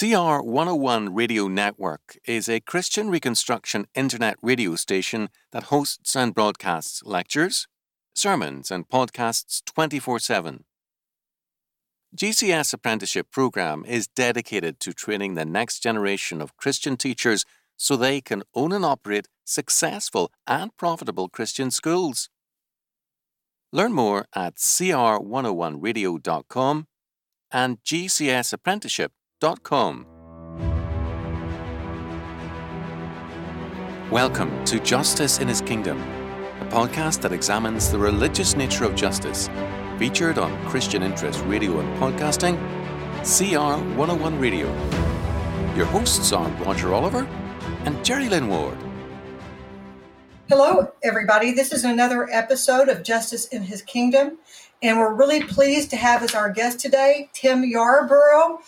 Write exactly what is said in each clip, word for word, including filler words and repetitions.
C R one oh one Radio Network is a Christian Reconstruction internet radio station that hosts and broadcasts lectures, sermons, and podcasts twenty-four seven. G C S Apprenticeship Program is dedicated to training the next generation of Christian teachers so they can own and operate successful and profitable Christian schools. Learn more at C R one oh one radio dot com and G C S apprenticeship dot com. Welcome to Justice in His Kingdom, a podcast that examines the religious nature of justice, featured on Christian Interest Radio and Podcasting, C R one oh one Radio. Your hosts are Roger Oliver and Jerry Lynn Ward. Hello, everybody. This is another episode of Justice in His Kingdom, and we're really pleased to have as our guest today Tim Yarborough,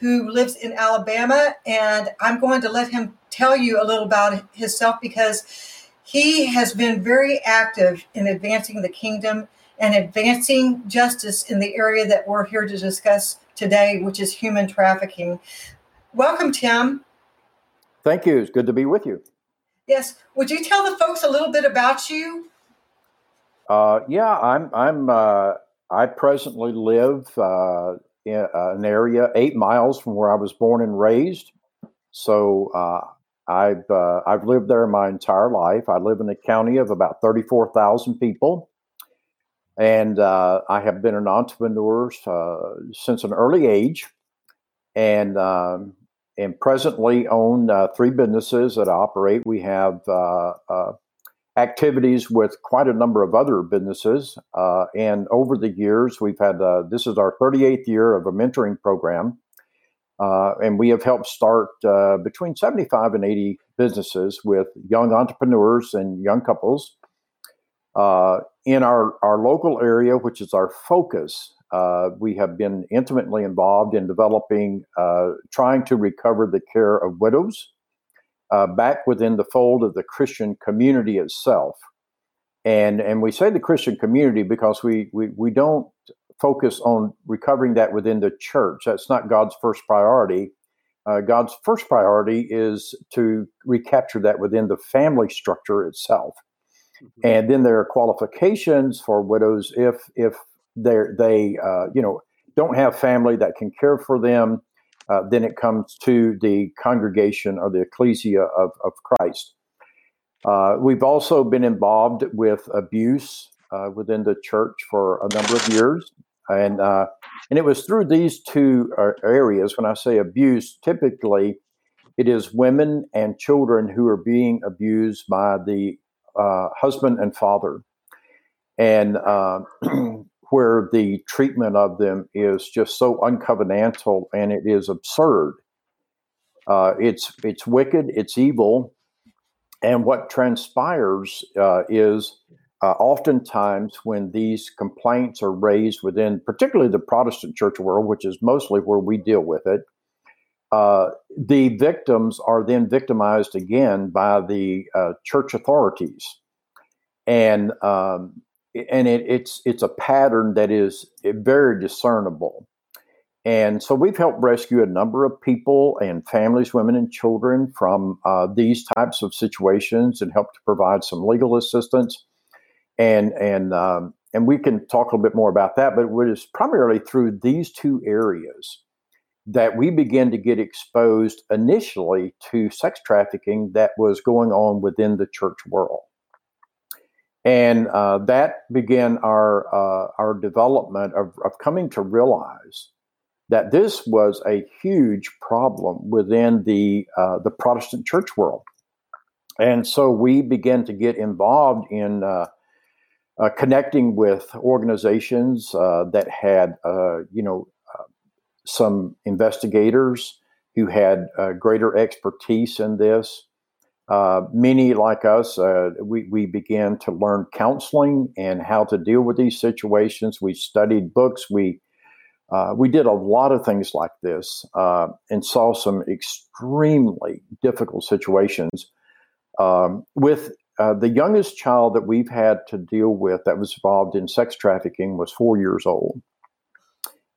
who lives in Alabama, and I'm going to let him tell you a little about himself because he has been very active in advancing the kingdom and advancing justice in the area that we're here to discuss today, which is human trafficking. Welcome, Tim. Thank you. It's good to be with you. Yes. Would you tell the folks a little bit about you? Uh, yeah, I'm. I'm. Uh, I presently live uh, in an area eight miles from where I was born and raised. So uh, I've uh, I've lived there my entire life. I live in a county of about thirty-four thousand people, and uh, I have been an entrepreneur uh, since an early age, and. Um, and presently own uh, three businesses that I operate. We have uh, uh, activities with quite a number of other businesses. Uh, and over the years, we've had, uh, this is our thirty-eighth year of a mentoring program. Uh, and we have helped start uh, between seventy-five and eighty businesses with young entrepreneurs and young couples uh, in our, our local area, which is our focus. Uh, we have been intimately involved in developing, uh, trying to recover the care of widows uh, back within the fold of the Christian community itself. And and we say the Christian community because we we, we don't focus on recovering that within the church. That's not God's first priority. Uh, God's first priority is to recapture that within the family structure itself. Mm-hmm. And then there are qualifications for widows if if. They they uh, you know don't have family that can care for them. Uh, then it comes to the congregation or the ecclesia of of Christ. Uh, we've also been involved with abuse uh, within the church for a number of years, and uh, and it was through these two areas. When I say abuse, typically it is women and children who are being abused by the uh, husband and father, and. Uh, where the treatment of them is just so uncovenantal and it is absurd. Uh, it's it's wicked, it's evil, and what transpires uh, is uh, oftentimes when these complaints are raised within, particularly the Protestant church world, which is mostly where we deal with it, uh, the victims are then victimized again by the uh, church authorities. And um And it, it's it's a pattern that is very discernible. And so we've helped rescue a number of people and families, women and children from uh, these types of situations and helped to provide some legal assistance. And and um, and we can talk a little bit more about that, but it is primarily through these two areas that we began to get exposed initially to sex trafficking that was going on within the church world. And uh, that began our uh, our development of, of coming to realize that this was a huge problem within the uh, the Protestant church world, and so we began to get involved in uh, uh, connecting with organizations uh, that had uh, you know uh, some investigators who had uh, greater expertise in this. Uh, many like us, uh, we, we began to learn counseling and how to deal with these situations. We studied books. We uh, we did a lot of things like this uh, and saw some extremely difficult situations. Um, with uh, the youngest child that we've had to deal with that was involved in sex trafficking was four years old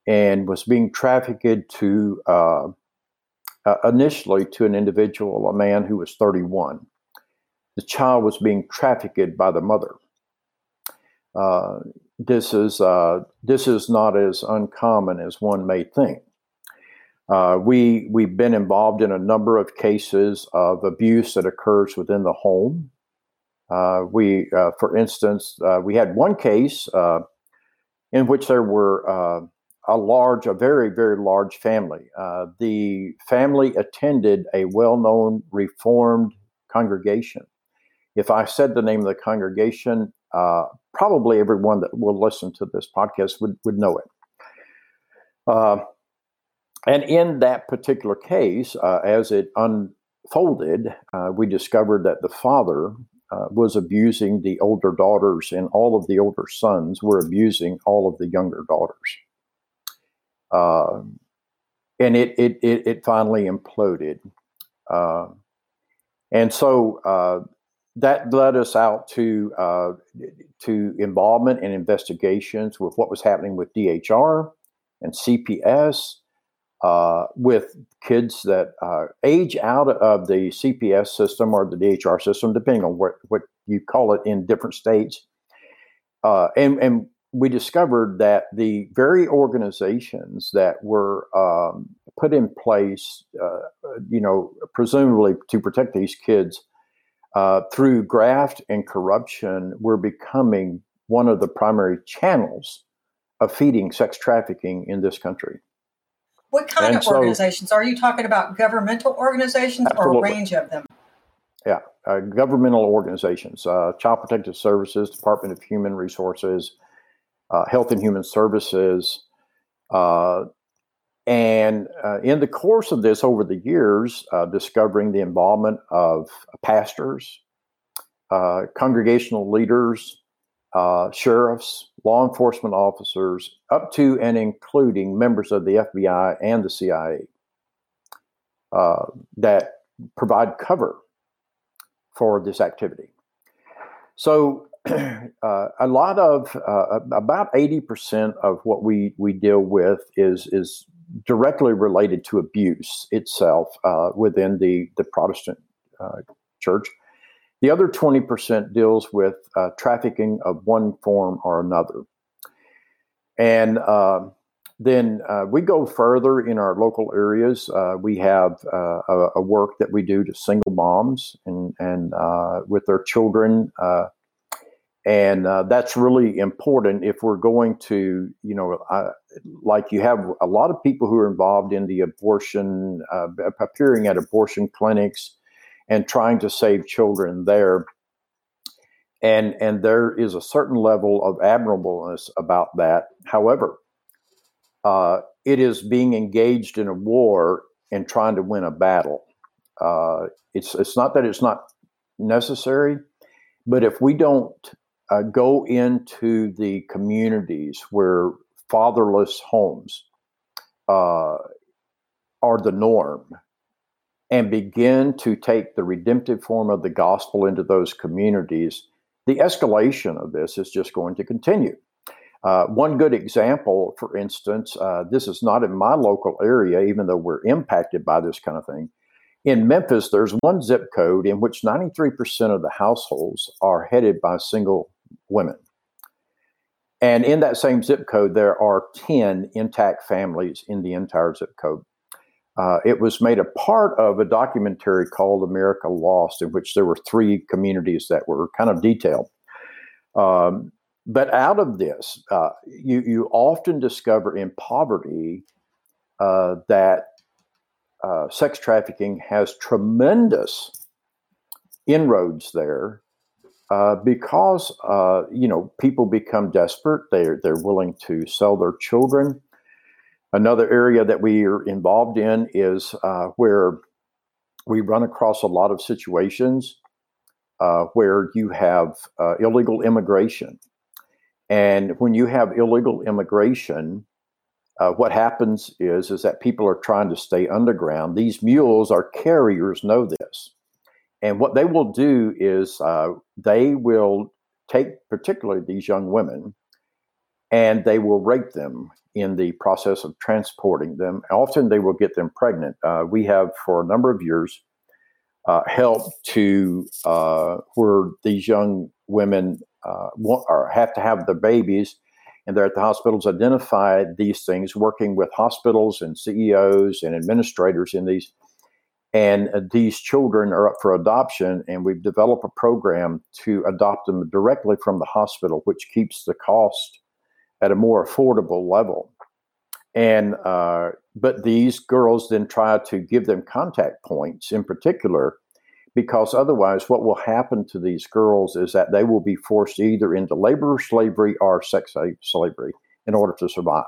and was being trafficked to uh, uh, initially to an individual, a man who was thirty-one. The child was being trafficked by the mother. Uh, this is uh, this is not as uncommon as one may think. Uh, we we've been involved in a number of cases of abuse that occurs within the home. Uh, we, uh, for instance, uh, we had one case uh, in which there were uh, a large, a very very large family. Uh, the family attended a well-known Reformed congregation. If I said the name of the congregation, uh, probably everyone that will listen to this podcast would, would know it. Uh, and in that particular case, uh, as it unfolded, uh, we discovered that the father uh, was abusing the older daughters, and all of the older sons were abusing all of the younger daughters. Uh, and it, it, it, it finally imploded. Uh, and so, uh, That led us out to uh, to involvement and investigations with what was happening with D H R and C P S, uh, with kids that uh, age out of the C P S system or the D H R system, depending on what, what you call it in different states. Uh, and, and we discovered that the very organizations that were um, put in place, uh, you know, presumably to protect these kids, Uh, through graft and corruption, we're becoming one of the primary channels of feeding sex trafficking in this country. What kind and of so, organizations? Are you talking about governmental organizations absolutely. Or a range of them? Yeah, uh, governmental organizations, uh, Child Protective Services, Department of Human Resources, uh, Health and Human Services. Uh, And uh, in the course of this over the years, uh, discovering the involvement of pastors, uh, congregational leaders, uh, sheriffs, law enforcement officers, up to and including members of the F B I and the C I A uh, that provide cover for this activity. So Uh, a lot of uh, about eighty percent of what we, we deal with is is directly related to abuse itself uh, within the the Protestant uh, church. The other twenty percent deals with uh, trafficking of one form or another. And uh, then uh, we go further in our local areas. Uh, we have uh, a, a work that we do to single moms and and uh, with their children. Uh, And uh, that's really important if we're going to, you know, uh, like you have a lot of people who are involved in the abortion, uh, appearing at abortion clinics and trying to save children there. And and there is a certain level of admirableness about that. However, uh, it is being engaged in a war and trying to win a battle. Uh, it's it's not that it's not necessary, but if we don't Uh, go into the communities where fatherless homes uh, are the norm and begin to take the redemptive form of the gospel into those communities, the escalation of this is just going to continue. Uh, one good example, for instance, uh, this is not in my local area, even though we're impacted by this kind of thing. In Memphis, there's one zip code in which ninety-three percent of the households are headed by single women. And in that same zip code, there are ten intact families in the entire zip code. Uh, it was made a part of a documentary called America Lost, in which there were three communities that were kind of detailed. Um, but out of this, uh, you, you often discover in poverty uh, that Uh, sex trafficking has tremendous inroads there uh, because, uh, you know, people become desperate. They're, they're willing to sell their children. Another area that we are involved in is uh, where we run across a lot of situations uh, where you have uh, illegal immigration. And when you have illegal immigration, Uh, what happens is, is that people are trying to stay underground. These mules, our carriers, know this. And what they will do is uh, they will take particularly these young women and they will rape them in the process of transporting them. Often they will get them pregnant. Uh, we have for a number of years uh, helped to uh, where these young women uh, want, or have to have their babies, and they're at the hospitals, identify these things, working with hospitals and C E Os and administrators in these. And uh, these children are up for adoption, and we've developed a program to adopt them directly from the hospital, which keeps the cost at a more affordable level. And uh, but these girls then try to give them contact points in particular, because otherwise what will happen to these girls is that they will be forced either into labor slavery or sex slavery in order to survive.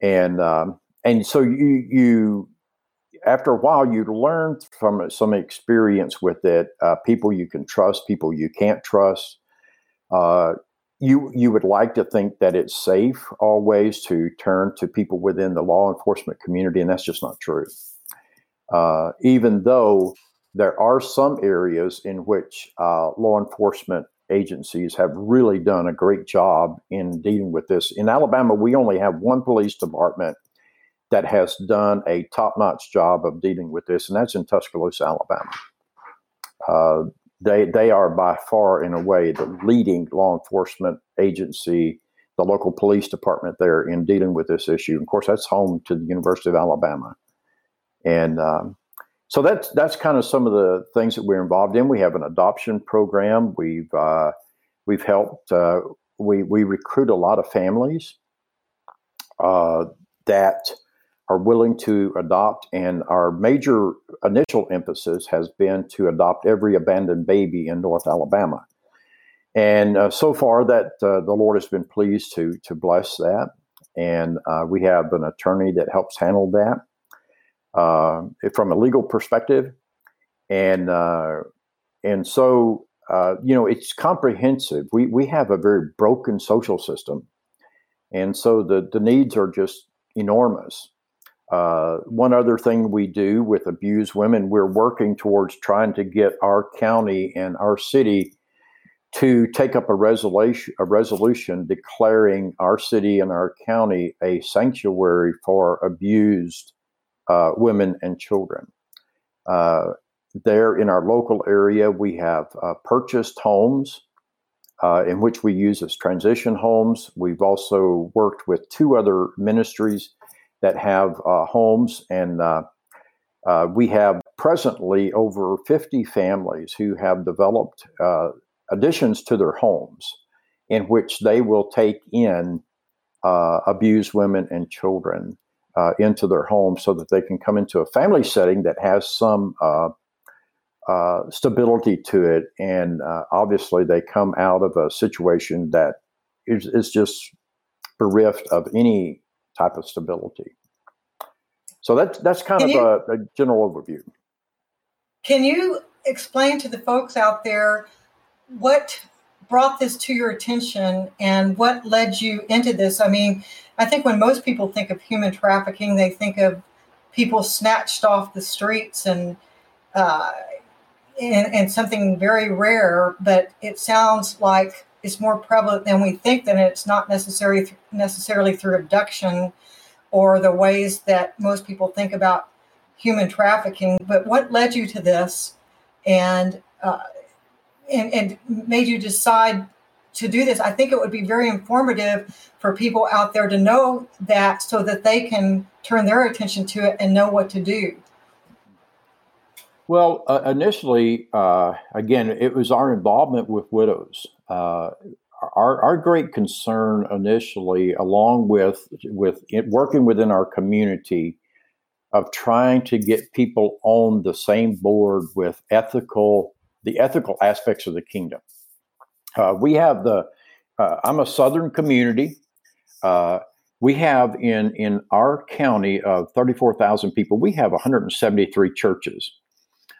And um, and so you you after a while you learn from some experience with it, uh, people you can trust, people you can't trust. Uh, You you would like to think that it's safe always to turn to people within the law enforcement community, and that's just not true. Uh, even though there are some areas in which uh, law enforcement agencies have really done a great job in dealing with this. In Alabama, we only have one police department that has done a top-notch job of dealing with this, and that's in Tuscaloosa, Alabama. Uh, They they are by far, in a way, the leading law enforcement agency, the local police department there, in dealing with this issue. Of course, that's home to the University of Alabama. And um, so that's that's kind of some of the things that we're involved in. We have an adoption program. We've uh, we've helped. Uh, we we recruit a lot of families uh, that are willing to adopt, and our major initial emphasis has been to adopt every abandoned baby in North Alabama. And uh, so far that uh, the Lord has been pleased to to bless that. And uh, we have an attorney that helps handle that uh, from a legal perspective. And uh, and so, uh, you know, it's comprehensive. We, we have a very broken social system. And so the, the needs are just enormous. Uh, one other thing we do with abused women, we're working towards trying to get our county and our city to take up a resolution, a resolution declaring our city and our county a sanctuary for abused uh, women and children. Uh, there in our local area, we have uh, purchased homes uh, in which we use as transition homes. We've also worked with two other ministries that have uh, homes, and uh, uh, we have presently over fifty families who have developed uh, additions to their homes in which they will take in uh, abused women and children uh, into their home so that they can come into a family setting that has some uh, uh, stability to it. And uh, obviously they come out of a situation that is, is just bereft of any type of stability. So that's that's kind you, of a, a general overview. Can you explain to the folks out there what brought this to your attention and what led you into this? I mean, I think when most people think of human trafficking, they think of people snatched off the streets and uh, and, and something very rare. But it sounds like it's more prevalent than we think, that it's not necessary th- necessarily through abduction or the ways that most people think about human trafficking. But what led you to this and, uh, and and made you decide to do this? I think it would be very informative for people out there to know that, so that they can turn their attention to it and know what to do. Well, uh, initially, uh, again, it was our involvement with widows. Uh, our, our great concern initially, along with with it, working within our community, of trying to get people on the same board with ethical, the ethical aspects of the kingdom. Uh, we have the. Uh, I'm a Southern community. Uh, we have in in our county of thirty-four thousand people, we have one hundred seventy-three churches.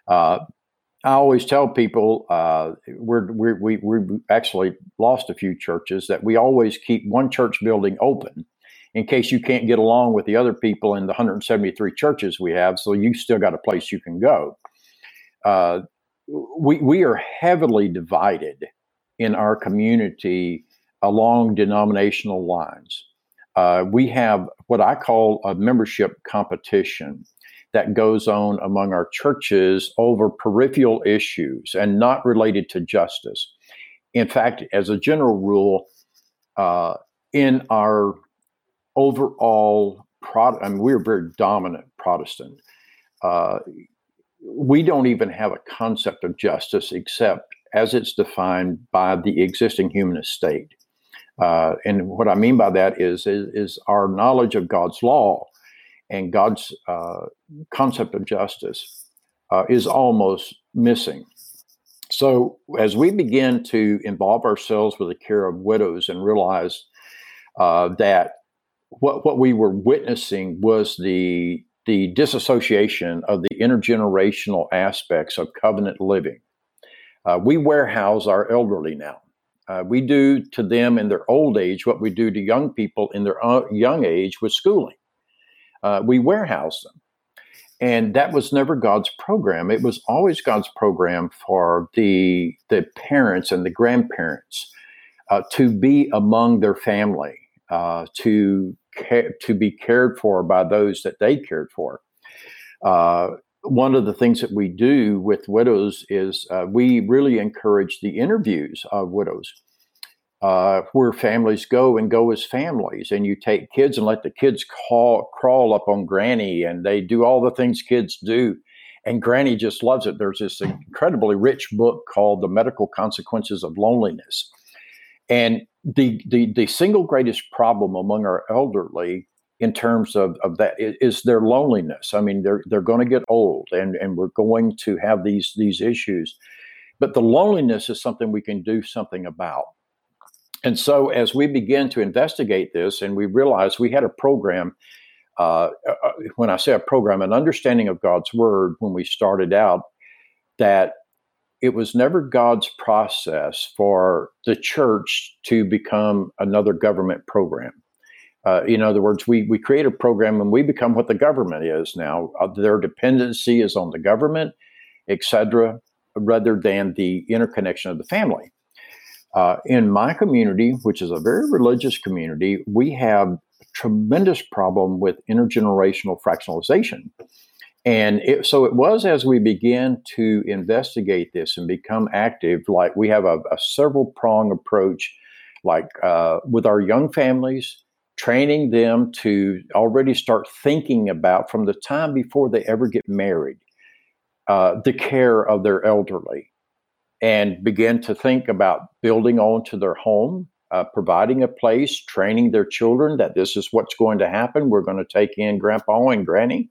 Uh, I always tell people uh, we're, we're, we we actually lost a few churches, that we always keep one church building open in case you can't get along with the other people in the one hundred seventy-three churches we have. So you still got a place you can go. Uh, we we are heavily divided in our community along denominational lines. uh, we have what I call a membership competition that goes on among our churches over peripheral issues and not related to justice. In fact, as a general rule, uh, in our overall product, I mean, we're very dominant Protestant. Uh, we don't even have a concept of justice except as it's defined by the existing humanist state. Uh, and what I mean by that is, is, is our knowledge of God's law and God's uh, concept of justice uh, is almost missing. So as we begin to involve ourselves with the care of widows and realize uh, that what, what we were witnessing was the, the disassociation of the intergenerational aspects of covenant living. Uh, we warehouse our elderly now. Uh, we do to them in their old age what we do to young people in their young age with schooling. Uh, we warehouse them. And that was never God's program. It was always God's program for the, the parents and the grandparents uh, to be among their family, uh, to care, to be cared for by those that they cared for. Uh, One of the things that we do with widows is uh, we really encourage the interviews of widows uh, where families go and go as families. And you take kids and let the kids call, crawl up on Granny, and they do all the things kids do. And Granny just loves it. There's this incredibly rich book called The Medical Consequences of Loneliness. And the the, the single greatest problem among our elderly in terms of, of that is their loneliness. I mean, they're they're going to get old, and, and we're going to have these, these issues. But the loneliness is something we can do something about. And so as we begin to investigate this, and we realized we had a program, uh, when I say a program, an understanding of God's word when we started out, that it was never God's process for the church to become another government program. Uh, in other words, we we create a program and we become what the government is now. Uh, their dependency is on the government, et cetera, rather than the interconnection of the family. Uh, in my community, which is a very religious community, we have a tremendous problem with intergenerational fractionalization. And it, so it was as we began to investigate this and become active, like we have a, a several-prong approach, like uh, with our young families, training them to already start thinking about, from the time before they ever get married, uh, the care of their elderly, and begin to think about building onto their home, uh, providing a place, training their children that this is what's going to happen. We're going to take in Grandpa and Granny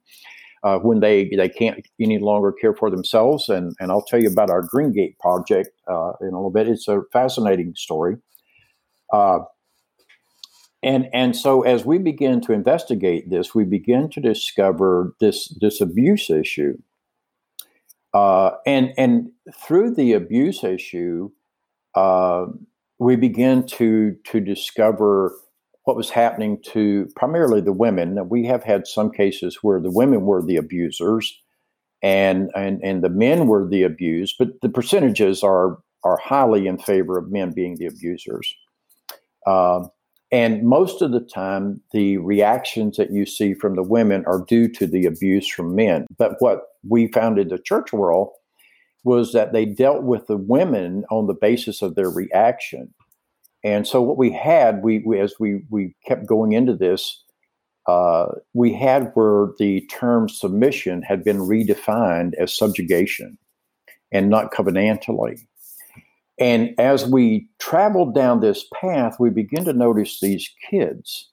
uh, when they, they can't any longer care for themselves. And, and I'll tell you about our Greengate project uh, in a little bit. It's a fascinating story. Uh, And and so as we begin to investigate this, we begin to discover this this abuse issue. Uh, and and through the abuse issue, uh, we begin to to discover what was happening to primarily the women. Now, we have had some cases where the women were the abusers, and and and the men were the abused, but the percentages are are highly in favor of men being the abusers. Uh, And most of the time, the reactions that you see from the women are due to the abuse from men. But what we found in the church world was that they dealt with the women on the basis of their reaction. And so what we had, we, we as we, we kept going into this, uh, we had where the term submission had been redefined as subjugation and not covenantally. And as we traveled down this path, we begin to notice these kids.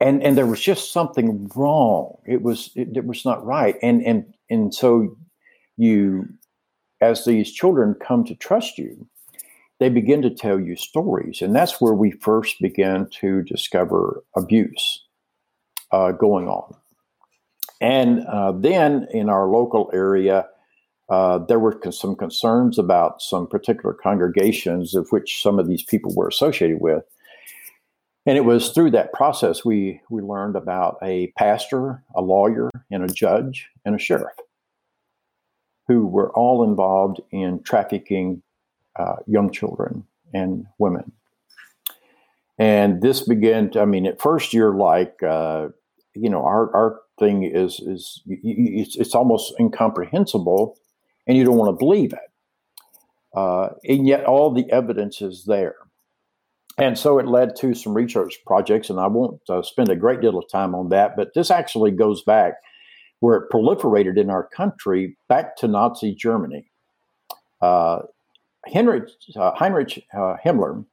And, and there was just something wrong. It was it, it was not right. And, and, and so you, as these children come to trust you, they begin to tell you stories. And that's where we first began to discover abuse uh, going on. And uh, then in our local area, Uh, there were con- some concerns about some particular congregations of which some of these people were associated with. And it was through that process we we learned about a pastor, a lawyer, and a judge, and a sheriff who were all involved in trafficking uh, young children and women. And this began to, I mean, at first you're like, uh, you know, our, our thing is, is it's, it's almost incomprehensible and you don't want to believe it. Uh, and yet all the evidence is there. And so it led to some research projects, and I won't uh, spend a great deal of time on that, but this actually goes back where it proliferated in our country, back to Nazi Germany. Uh, Heinrich, uh, Heinrich uh, Himmler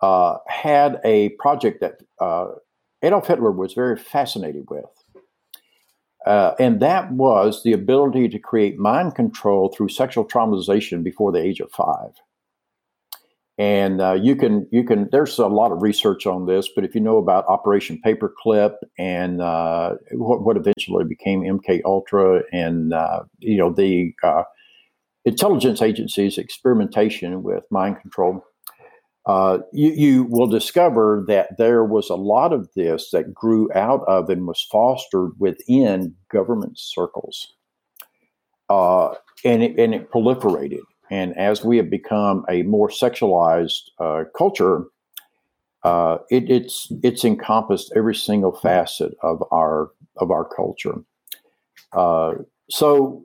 uh, had a project that uh, Adolf Hitler was very fascinated with, uh, and that was the ability to create mind control through sexual traumatization before the age of five. And uh, you can, you can. There's a lot of research on this, but if you know about Operation Paperclip and uh, what, what eventually became M K Ultra, and uh, you know the uh, intelligence agencies' experimentation with mind control, uh, you, you will discover that there was a lot of this that grew out of and was fostered within government circles, uh, and it, and it proliferated. And as we have become a more sexualized uh, culture, uh, it, it's it's encompassed every single facet of our of our culture. Uh, so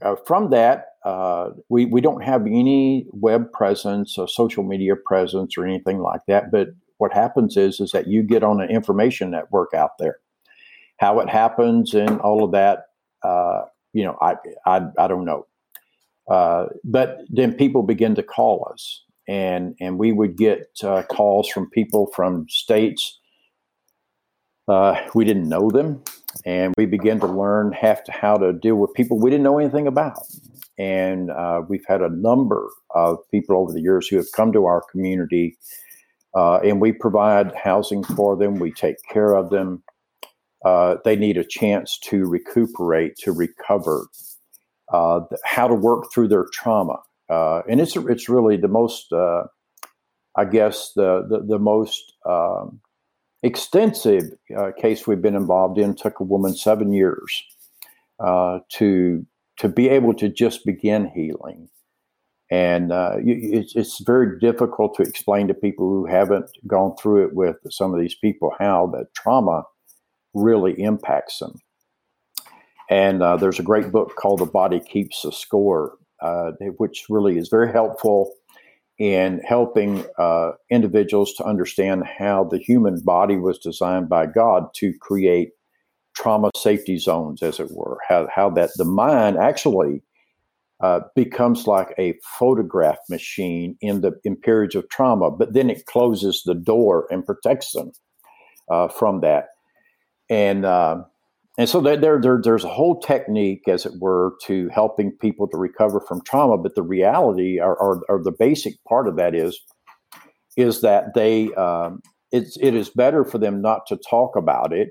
uh, from that, uh, we we don't have any web presence, or social media presence, or anything like that. But what happens is is that you get on an information network out there. How it happens and all of that, uh, you know, I I, I don't know. Uh, but then people begin to call us, and, and we would get uh, calls from people from states. Uh, we didn't know them, and we began to learn have to, how to deal with people we didn't know anything about. And uh, we've had a number of people over the years who have come to our community, uh, and we provide housing for them. We take care of them. Uh, they need a chance to recuperate, to recover. Uh, how to work through their trauma, uh, and it's it's really the most, uh, I guess, the the, the most um, extensive uh, case we've been involved in. Took a woman seven years uh, to to be able to just begin healing, and uh, it's it's very difficult to explain to people who haven't gone through it with some of these people how that trauma really impacts them. And uh, there's a great book called The Body Keeps a Score, uh, which really is very helpful in helping uh, individuals to understand how the human body was designed by God to create trauma safety zones, as it were, how, how that the mind actually uh, becomes like a photograph machine in the in periods of trauma, but then it closes the door and protects them uh, from that. And... Uh, And so there, there, there's a whole technique, as it were, to helping people to recover from trauma. But the reality, or, or, or the basic part of that is, is that they, um, it's, it is better for them not to talk about it,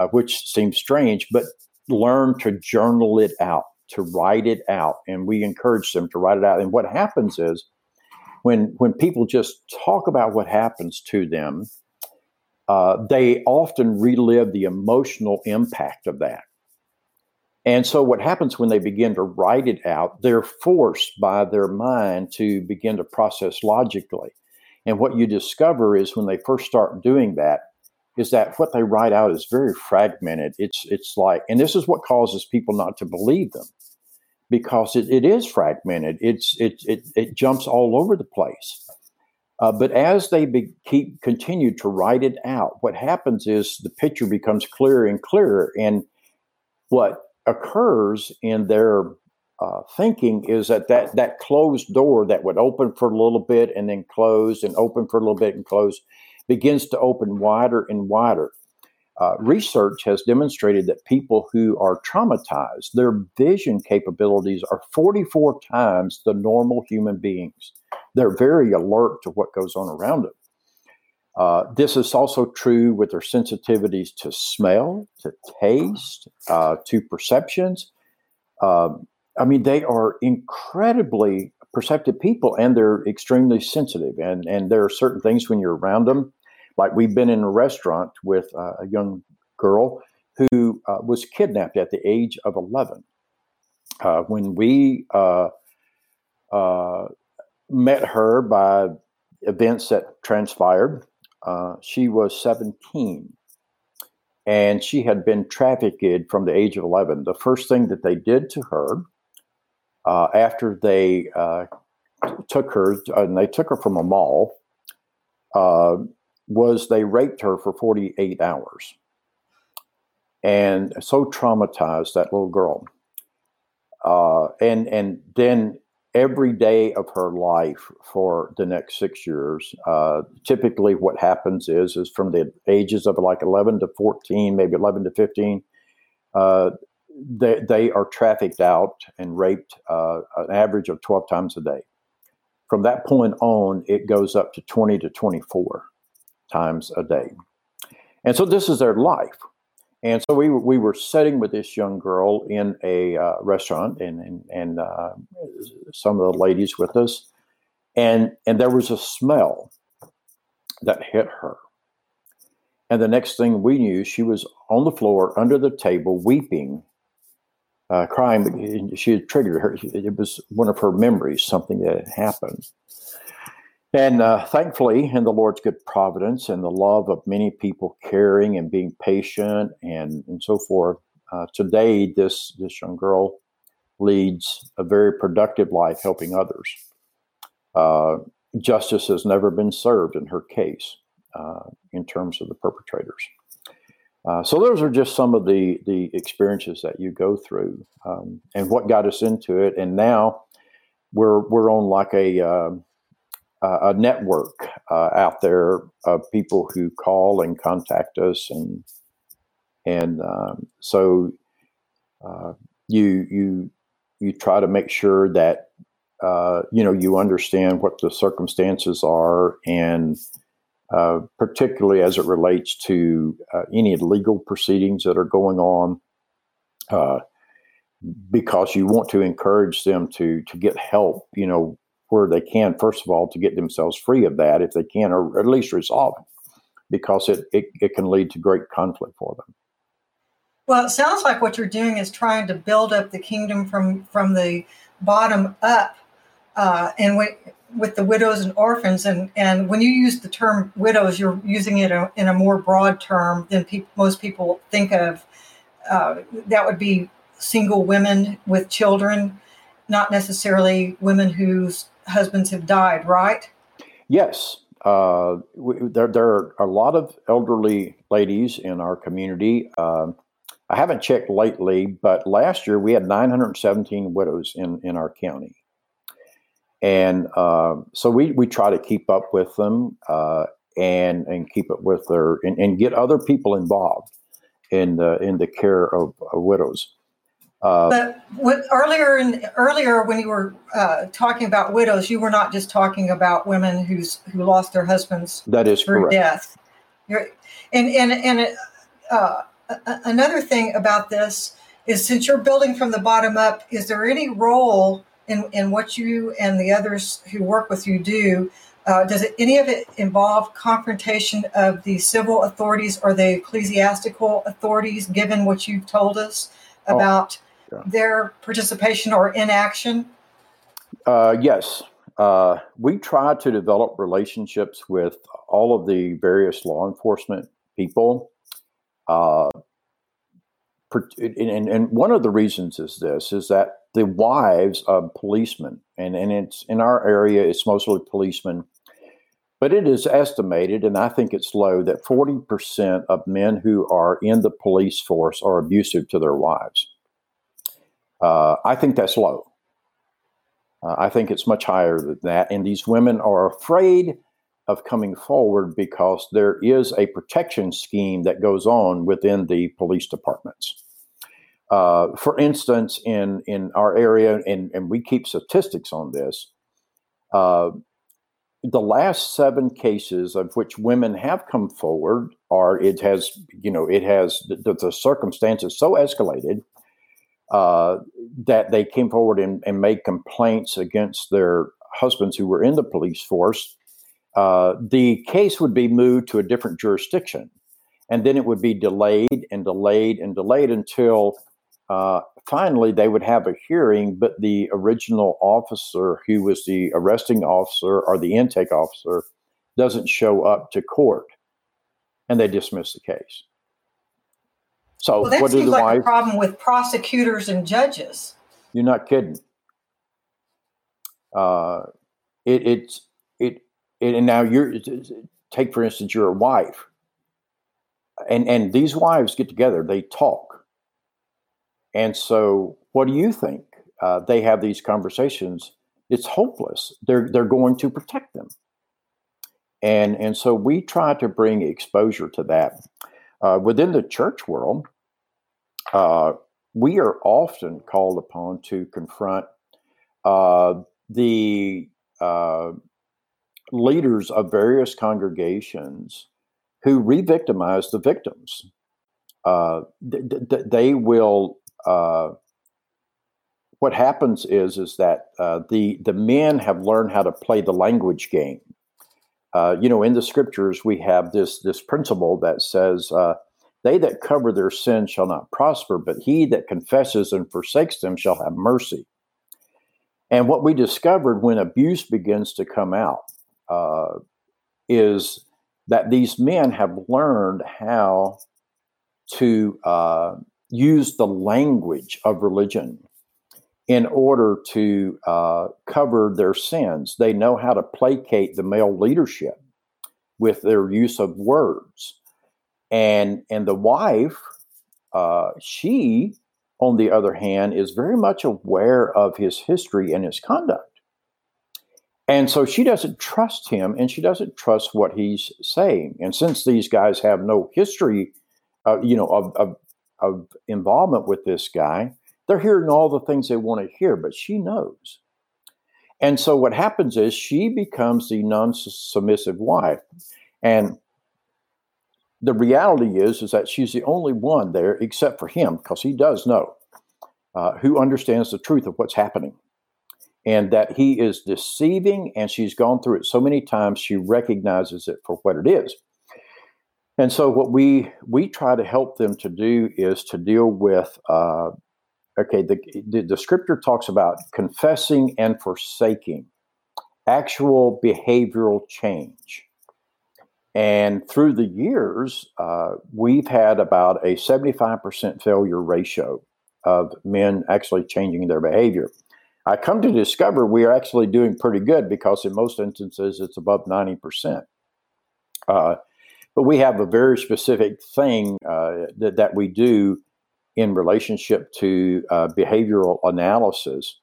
uh, which seems strange, but learn to journal it out, to write it out. And we encourage them to write it out. And what happens is, when when people just talk about what happens to them, Uh, they often relive the emotional impact of that. And so what happens when they begin to write it out, they're forced by their mind to begin to process logically. And what you discover is when they first start doing that, is that what they write out is very fragmented. It's it's like, and this is what causes people not to believe them, because it, it is fragmented. It's it it it jumps all over the place. Uh, but as they be, keep continue to write it out, what happens is the picture becomes clearer and clearer. And what occurs in their uh, thinking is that, that that closed door that would open for a little bit and then close and open for a little bit and close begins to open wider and wider. Uh, research has demonstrated that people who are traumatized, their vision capabilities are forty-four times the normal human beings. They're very alert to what goes on around them. Uh, this is also true with their sensitivities to smell, to taste, uh, to perceptions. Uh, I mean, they are incredibly perceptive people, and they're extremely sensitive. And, and there are certain things when you're around them. Like we've been in a restaurant with uh, a young girl who uh, was kidnapped at the age of eleven. Uh, when we... Uh, uh, met her by events that transpired. Uh, she was seventeen, and she had been trafficked from the age of eleven. The first thing that they did to her uh, after they uh, took her, and they took her from a mall, uh, was they raped her for forty-eight hours. And so traumatized that little girl. Uh, and and then every day of her life for the next six years, uh, typically what happens is, is from the ages of like eleven to fourteen, maybe eleven to fifteen, uh, they, they are trafficked out and raped uh, an average of twelve times a day. From that point on, it goes up to twenty to twenty-four times a day. And so this is their life. And so we we were sitting with this young girl in a uh, restaurant, and and, and uh, some of the ladies with us, and and there was a smell that hit her. And the next thing we knew, she was on the floor under the table, weeping, uh, crying. She had triggered her. It was one of her memories, something that had happened. And uh, thankfully, in the Lord's good providence and the love of many people caring and being patient and, and so forth, uh, today this, this young girl leads a very productive life helping others. Uh, justice has never been served in her case uh, in terms of the perpetrators. Uh, so those are just some of the, the experiences that you go through um, and what got us into it. And now we're we're on like a... Uh, Uh, a network uh, out there of people who call and contact us, and and um, so uh, you you you try to make sure that uh, you know you understand what the circumstances are, and uh, particularly as it relates to uh, any legal proceedings that are going on, uh, because you want to encourage them to to get help, you know. Where they can, first of all, to get themselves free of that if they can, or at least resolve it, because it, it, it can lead to great conflict for them. Well, it sounds like what you're doing is trying to build up the kingdom from, from the bottom up uh, and with, with the widows and orphans. And, and when you use the term widows, you're using it in a, in a more broad term than pe- most people think of. Uh, that would be single women with children, not necessarily women whose husbands have died, right? Yes. Uh, we, there, there are a lot of elderly ladies in our community. Uh, I haven't checked lately, but last year we had nine hundred seventeen widows in, in our county. And uh, so we, we try to keep up with them uh, and and keep up with their, and, and get other people involved in the, in the care of, of widows. Uh, but with, earlier, in, earlier when you were uh, talking about widows, you were not just talking about women who's who lost their husbands. That is through correct. Death. You're, and and and uh, another thing about this is, since you're building from the bottom up, is there any role in, in what you and the others who work with you do? Uh, does it, any of it involve confrontation of the civil authorities or the ecclesiastical authorities? Given what you've told us about. Oh. Their participation or inaction? Uh, yes. Uh, we try to develop relationships with all of the various law enforcement people. Uh, and, and one of the reasons is this, is that the wives of policemen, and, and it's in our area, it's mostly policemen, but it is estimated, and I think it's low, that forty percent of men who are in the police force are abusive to their wives. Uh, I think that's low. Uh, I think it's much higher than that. And these women are afraid of coming forward because there is a protection scheme that goes on within the police departments. Uh, for instance, in, in our area, and, and we keep statistics on this, uh, the last seven cases of which women have come forward are, it has, you know, it has, the, the circumstances so escalated Uh, that they came forward and, and made complaints against their husbands who were in the police force, uh, the case would be moved to a different jurisdiction. And then it would be delayed and delayed and delayed until uh, finally they would have a hearing, but the original officer who was the arresting officer or the intake officer doesn't show up to court, and they dismiss the case. So well, that what seems do the like wife, a problem with prosecutors and judges. You're not kidding. Uh, it, it's it, it, and now you're take for instance, you're a wife, and and these wives get together, they talk, and so what do you think? Uh, they have these conversations. It's hopeless. They're they're going to protect them, and and so we try to bring exposure to that. Uh, within the church world, uh, we are often called upon to confront uh, the uh, leaders of various congregations who re-victimize the victims. Uh, th- th- they will. Uh, what happens is is that uh, the the men have learned how to play the language game. Uh, you know, in the scriptures, we have this this principle that says, uh, they that cover their sins shall not prosper, but he that confesses and forsakes them shall have mercy. And what we discovered when abuse begins to come out uh, is that these men have learned how to uh, use the language of religion in order to uh, cover their sins. They know how to placate the male leadership with their use of words. And and the wife, uh, she, on the other hand, is very much aware of his history and his conduct. And so she doesn't trust him, and she doesn't trust what he's saying. And since these guys have no history, uh, you know, of, of, of involvement with this guy, they're hearing all the things they want to hear, but she knows. And so what happens is she becomes the non-submissive wife. And the reality is, is that she's the only one there, except for him, because he does know, uh, who understands the truth of what's happening, and that he is deceiving, and she's gone through it so many times, she recognizes it for what it is. And so what we we try to help them to do is to deal with, uh, Okay, the, the the scripture talks about confessing and forsaking, actual behavioral change. And through the years, uh, we've had about a seventy-five percent failure ratio of men actually changing their behavior. I come to discover we are actually doing pretty good, because in most instances it's above ninety percent. Uh, but we have a very specific thing uh, that, that we do in relationship to uh, behavioral analysis,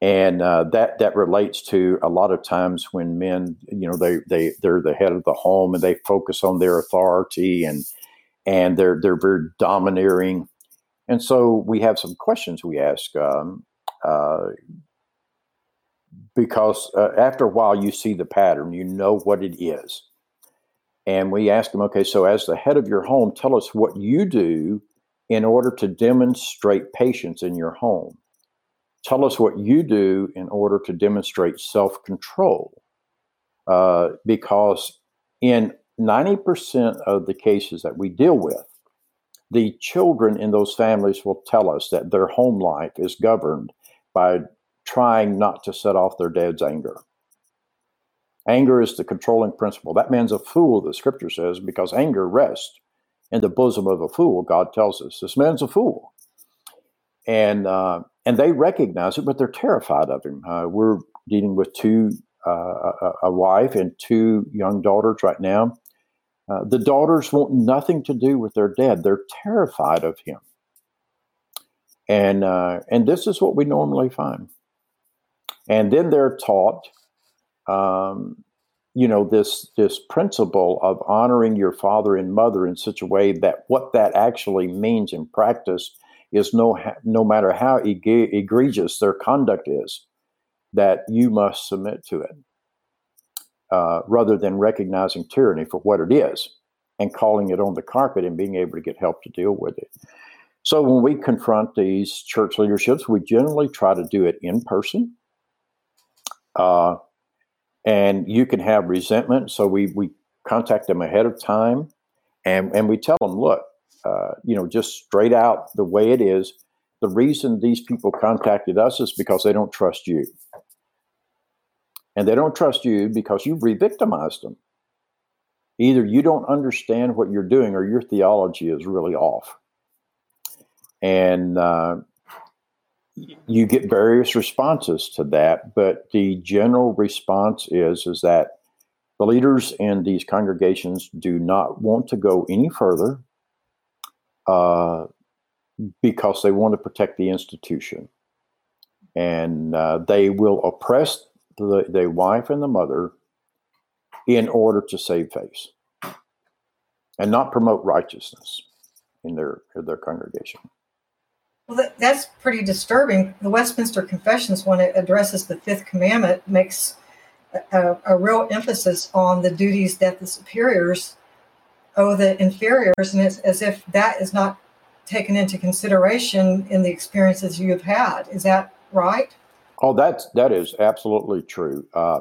and uh, that that relates to a lot of times when men, you know, they they they're the head of the home, and they focus on their authority, and and they're they're very domineering, and so we have some questions we ask um, uh, because uh, after a while you see the pattern, you know what it is, and we ask them, okay, so as the head of your home, tell us what you do in order to demonstrate patience in your home. Tell us what you do in order to demonstrate self-control. Uh, because in ninety percent of the cases that we deal with, the children in those families will tell us that their home life is governed by trying not to set off their dad's anger. Anger is the controlling principle. That man's a fool, the scripture says, because anger rests in the bosom of a fool. God tells us this man's a fool, and uh, and they recognize it, but they're terrified of him. Uh, we're dealing with two uh, a, a wife and two young daughters right now. Uh, the daughters want nothing to do with their dad. They're terrified of him, and uh, and this is what we normally find. And then they're taught, Um, you know, this this principle of honoring your father and mother in such a way that what that actually means in practice is no no matter how eg- egregious their conduct is, that you must submit to it, uh, rather than recognizing tyranny for what it is and calling it on the carpet and being able to get help to deal with it. So when we confront these church leaderships, we generally try to do it in person. Uh And you can have resentment, so we we contact them ahead of time, and, and we tell them, look, uh, you know, just straight out the way it is. The reason these people contacted us is because they don't trust you, and they don't trust you because you re-victimized them. Either you don't understand what you're doing or your theology is really off. And uh, you get various responses to that, but the general response is, is that the leaders in these congregations do not want to go any further uh, because they want to protect the institution. And uh, they will oppress the, the wife and the mother in order to save face and not promote righteousness in their, their congregation. Well, that, that's pretty disturbing. The Westminster Confessions, when it addresses the fifth commandment, makes a, a real emphasis on the duties that the superiors owe the inferiors, and it's as if that is not taken into consideration in the experiences you have had. Is that right? Oh, that's, that is absolutely true. Uh,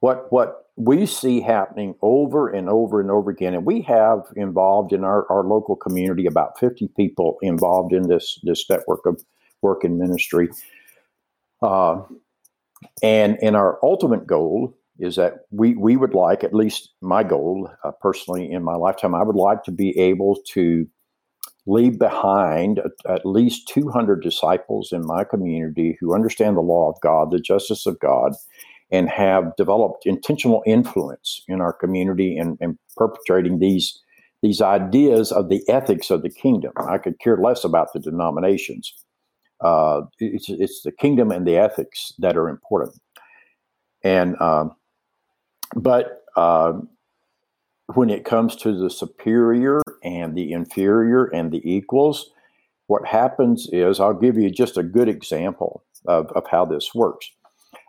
what, what, we see happening over and over and over again. And we have involved in our, our local community about fifty people involved in this, this network of work and ministry. Uh, and, and our ultimate goal is that we, we would like, at least my goal uh, personally in my lifetime, I would like to be able to leave behind at least two hundred disciples in my community who understand the law of God, the justice of God, and have developed intentional influence in our community and, and perpetrating these these ideas of the ethics of the kingdom. I could care less about the denominations. Uh, it's, it's the kingdom and the ethics that are important. And um, but uh, when it comes to the superior and the inferior and the equals, what happens is, I'll give you just a good example of, of how this works.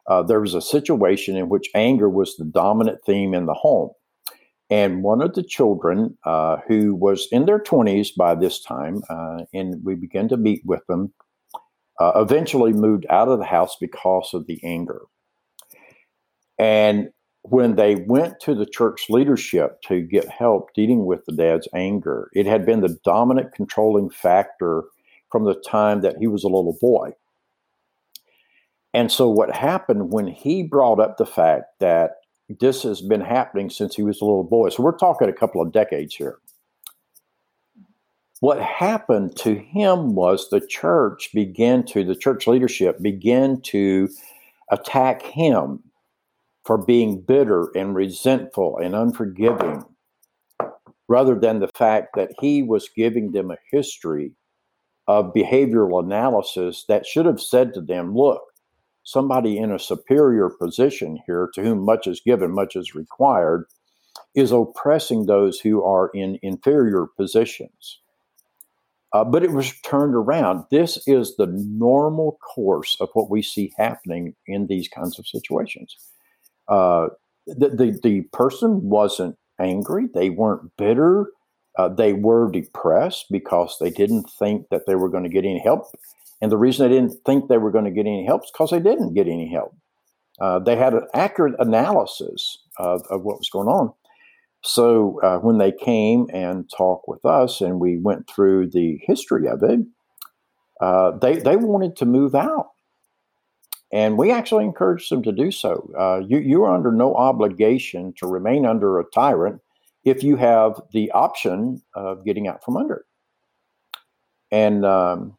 Uh, there was a situation in which anger was the dominant theme in the home. And one of the children uh, who was in their twenties by this time, uh, and we began to meet with them, uh, eventually moved out of the house because of the anger. And when they went to the church leadership to get help dealing with the dad's anger, it had been the dominant controlling factor from the time that he was a little boy. And so what happened when he brought up the fact that this has been happening since he was a little boy, so we're talking a couple of decades here. What happened to him was the church began to, the church leadership began to attack him for being bitter and resentful and unforgiving, rather than the fact that he was giving them a history of behavioral analysis that should have said to them, look, somebody in a superior position here, to whom much is given, much is required, is oppressing those who are in inferior positions. Uh, but it was turned around. This is the normal course of what we see happening in these kinds of situations. Uh, the, the, the person wasn't angry. They weren't bitter. Uh, they were depressed because they didn't think that they were going to get any help. And the reason they didn't think they were going to get any help is because they didn't get any help. Uh, they had an accurate analysis of, of what was going on. So uh, when they came and talked with us and we went through the history of it, uh, they, they wanted to move out. And we actually encouraged them to do so. Uh, you, you are under no obligation to remain under a tyrant if you have the option of getting out from under it. And um,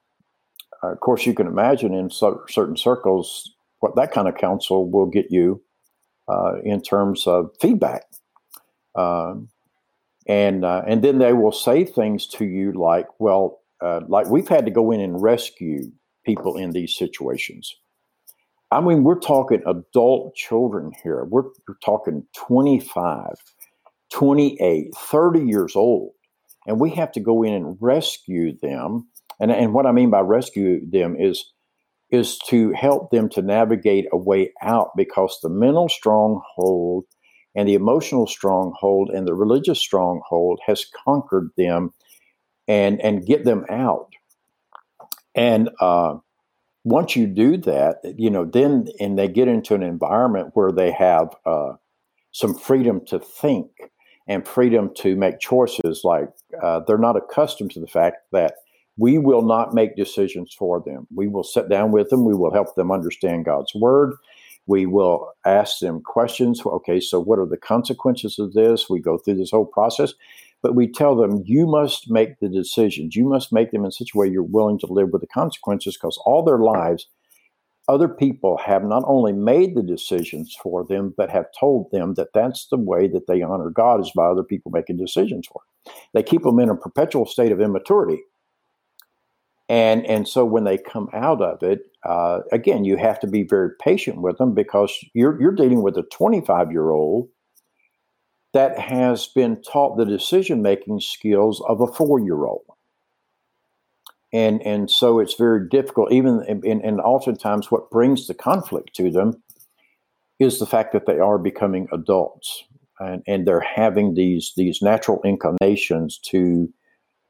Uh, of course, you can imagine in so- certain circles what that kind of counsel will get you uh, in terms of feedback. Um, and uh, and then they will say things to you like, well, uh, like we've had to go in and rescue people in these situations. I mean, we're talking adult children here. We're, we're talking twenty-five, twenty-eight, thirty years old, and we have to go in and rescue them. And, and what I mean by rescue them is, is to help them to navigate a way out, because the mental stronghold and the emotional stronghold and the religious stronghold has conquered them, and, and get them out. And uh, once you do that, you know, then and they get into an environment where they have uh, some freedom to think and freedom to make choices. Like uh, they're not accustomed to the fact that we will not make decisions for them. We will sit down with them. We will help them understand God's word. We will ask them questions. Okay, so what are the consequences of this? We go through this whole process, but we tell them, you must make the decisions. You must make them in such a way you're willing to live with the consequences, because all their lives, other people have not only made the decisions for them, but have told them that that's the way that they honor God, is by other people making decisions for them. They keep them in a perpetual state of immaturity. And and so when they come out of it, uh, again, you have to be very patient with them, because you're you're dealing with a twenty-five-year-old that has been taught the decision-making skills of a four-year-old. And and so it's very difficult, even and, and oftentimes what brings the conflict to them is the fact that they are becoming adults, and, and they're having these, these natural inclinations to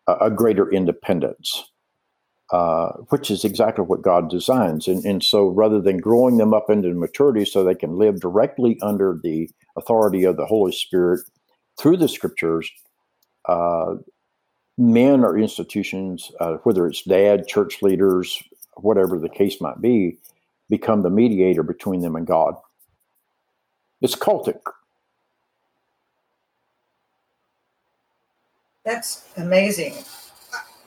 a, a greater independence. Uh, which is exactly what God designs. And, and so rather than growing them up into maturity so they can live directly under the authority of the Holy Spirit through the Scriptures, uh, men or institutions, uh, whether it's dad, church leaders, whatever the case might be, become the mediator between them and God. It's cultic. That's amazing.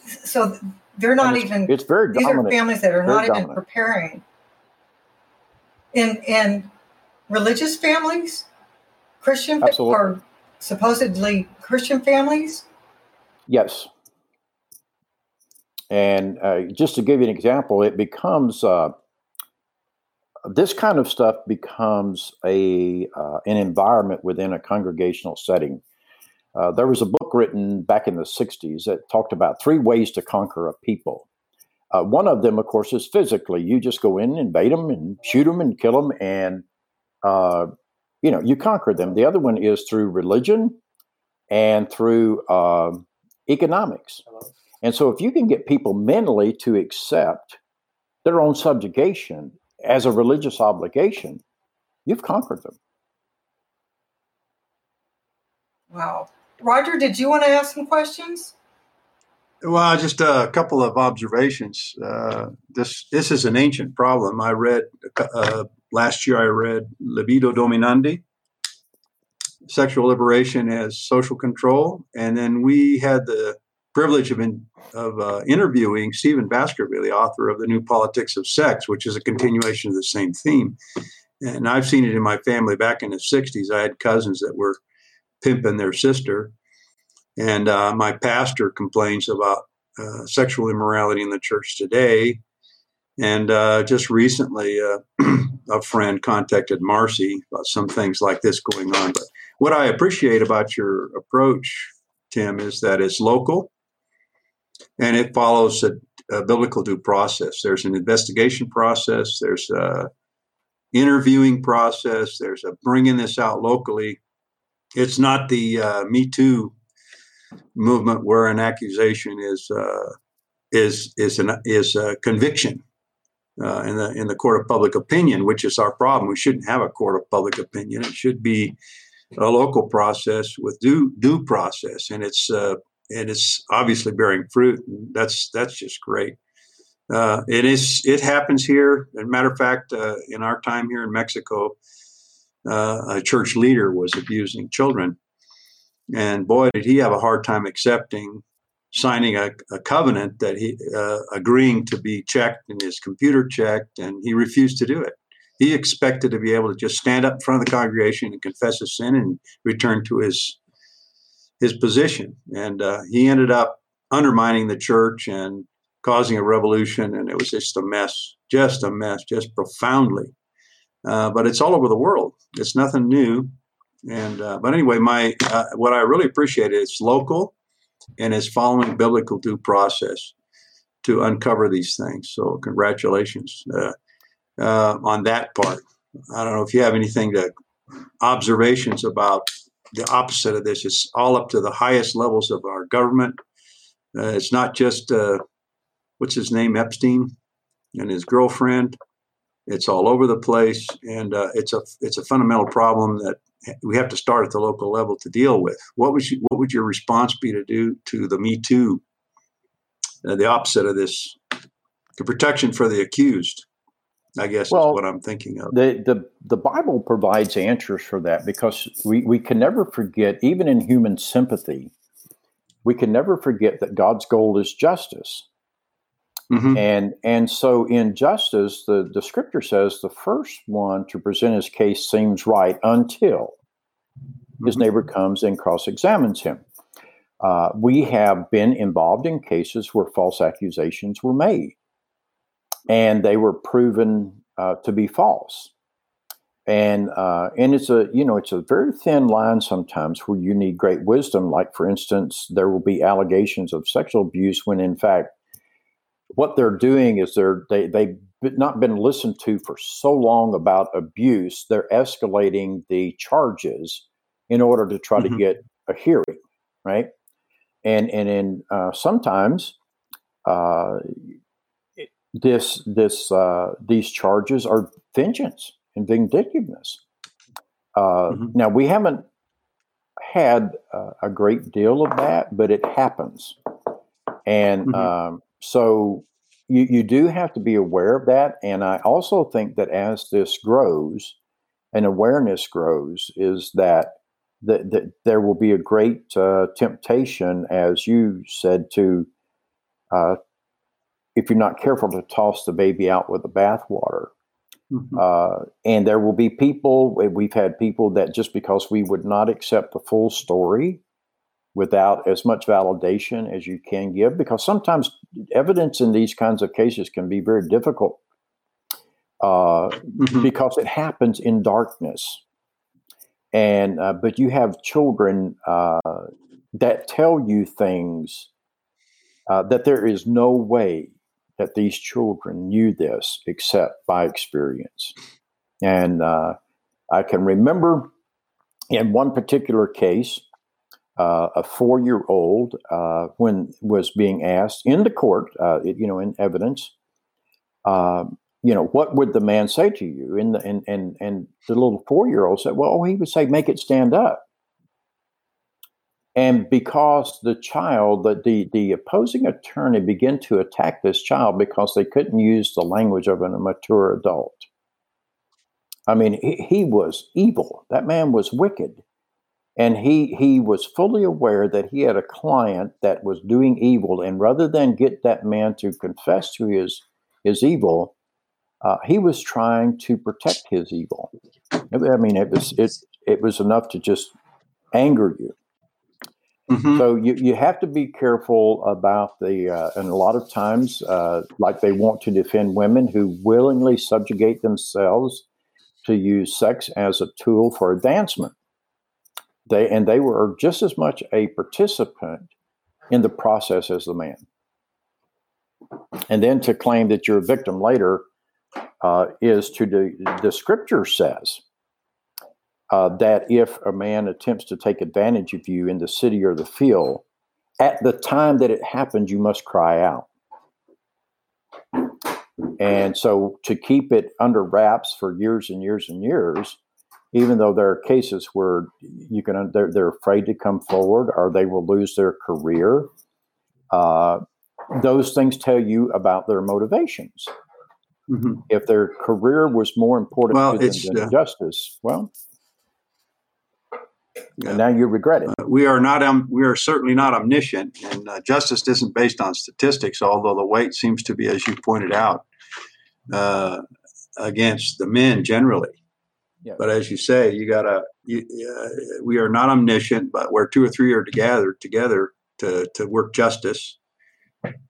So... Th- They're not it's, even. It's very these dominant. Are families that are very not dominant. Even preparing. In in religious families, Christian Absolutely. or supposedly Christian families. Yes. And uh, just to give you an example, it becomes uh, this kind of stuff becomes a uh, an environment within a congregational setting. Uh, there was a book written back in the sixties that talked about three ways to conquer a people. Uh, one of them, of course, is physically. You just go in, invade them, and shoot them, and kill them, and uh, you know you conquer them. The other one is through religion and through uh, economics. And so, if you can get people mentally to accept their own subjugation as a religious obligation, you've conquered them. Wow. Roger, did you want to ask some questions? Well, just a couple of observations. Uh, this this is an ancient problem. I read uh, last year. I read Libido Dominandi, Sexual Liberation as Social Control, and then we had the privilege of in, of uh, interviewing Stephen Baskerville, the author of The New Politics of Sex, which is a continuation of the same theme. And I've seen it in my family back in the sixties. I had cousins that were pimping their sister. And uh, my pastor complains about uh, sexual immorality in the church today. And uh, just recently, uh, a friend contacted Marcy about some things like this going on. But what I appreciate about your approach, Tim, is that it's local and it follows a, a biblical due process. There's an investigation process. There's an interviewing process. There's a bringing this out locally. It's not the uh, Me Too movement where an accusation is uh, is is an is a conviction uh, in the in the court of public opinion, which is our problem. We shouldn't have a court of public opinion. It should be a local process with due due process, and it's uh, and it's obviously bearing fruit. And that's that's just great. Uh, it is it happens here. As a matter of fact, uh, in our time here in Mexico. Uh, a church leader was abusing children. And boy, did he have a hard time accepting, signing a, a covenant that he, uh, agreeing to be checked and his computer checked, and he refused to do it. He expected to be able to just stand up in front of the congregation and confess his sin and return to his his position. And uh, he ended up undermining the church and causing a revolution, and it was just a mess, just a mess, just profoundly. Uh, but it's all over the world. It's nothing new. And uh, but anyway, my uh, what I really appreciate is it's local and it's following biblical due process to uncover these things. So congratulations uh, uh, on that part. I don't know if you have anything to observations about the opposite of this. It's all up to the highest levels of our government. Uh, it's not just uh, what's his name, Epstein and his girlfriend. It's all over the place, and uh, it's a it's a fundamental problem that we have to start at the local level to deal with. What would you, what would your response be to do to the Me Too, uh, the opposite of this, the protection for the accused? I guess well, is what I'm thinking of. The, the the Bible provides answers for that, because we, we can never forget, even in human sympathy, we can never forget that God's goal is justice. Mm-hmm. And and so in justice, the, the scripture says the first one to present his case seems right until mm-hmm. his neighbor comes and cross-examines him. Uh, we have been involved in cases where false accusations were made, and they were proven uh, to be false. And uh, and it's a, you know, it's a very thin line sometimes where you need great wisdom. Like, for instance, there will be allegations of sexual abuse when, in fact, what they're doing is they're, they, they've not been listened to for so long about abuse. They're escalating the charges in order to try mm-hmm. to get a hearing, right? And and in uh, sometimes uh, this this uh, these charges are vengeance and vindictiveness. Uh, mm-hmm. Now, we haven't had uh, a great deal of that, but it happens, and mm-hmm. um, so you you do have to be aware of that. And I also think that as this grows, and awareness grows, is that that, that there will be a great uh, temptation, as you said, to. Uh, if you're not careful, to toss the baby out with the bathwater. Mm-hmm. Uh, and there will be people, we've had people that just because we would not accept the full story without as much validation as you can give, because sometimes evidence in these kinds of cases can be very difficult uh, mm-hmm. because it happens in darkness. And, uh, but you have children uh, that tell you things uh, that there is no way that these children knew this except by experience. And uh, I can remember in one particular case, uh, a four-year-old uh, when was being asked in the court, uh, it, you know, in evidence, uh, you know, what would the man say to you? And the, and, and, and the little four-year-old said, well, he would say, make it stand up. And because the child, the, the the opposing attorney began to attack this child because they couldn't use the language of an mature adult. I mean, he, he was evil. That man was wicked. And he he was fully aware that he had a client that was doing evil. And rather than get that man to confess to his, his evil, uh, he was trying to protect his evil. I mean, it was it, it was enough to just anger you. Mm-hmm. So you, you have to be careful about the, uh, and a lot of times, uh, like they want to defend women who willingly subjugate themselves to use sex as a tool for advancement. They and they were just as much a participant in the process as the man. And then to claim that you're a victim later uh, is to the, the scripture says. Uh, that if a man attempts to take advantage of you in the city or the field, at the time that it happens, you must cry out. And so to keep it under wraps for years and years and years, even though there are cases where you can, they're, they're afraid to come forward or they will lose their career, uh, those things tell you about their motivations. Mm-hmm. If their career was more important well, to them than uh... justice, well... Yeah. And now you regret it. Uh, we are not. Um, we are certainly not omniscient, and uh, justice isn't based on statistics. Although the weight seems to be, as you pointed out, uh, against the men generally. Yeah. But as you say, you gotta. You, uh, we are not omniscient, but where two or three are together, together to to work justice,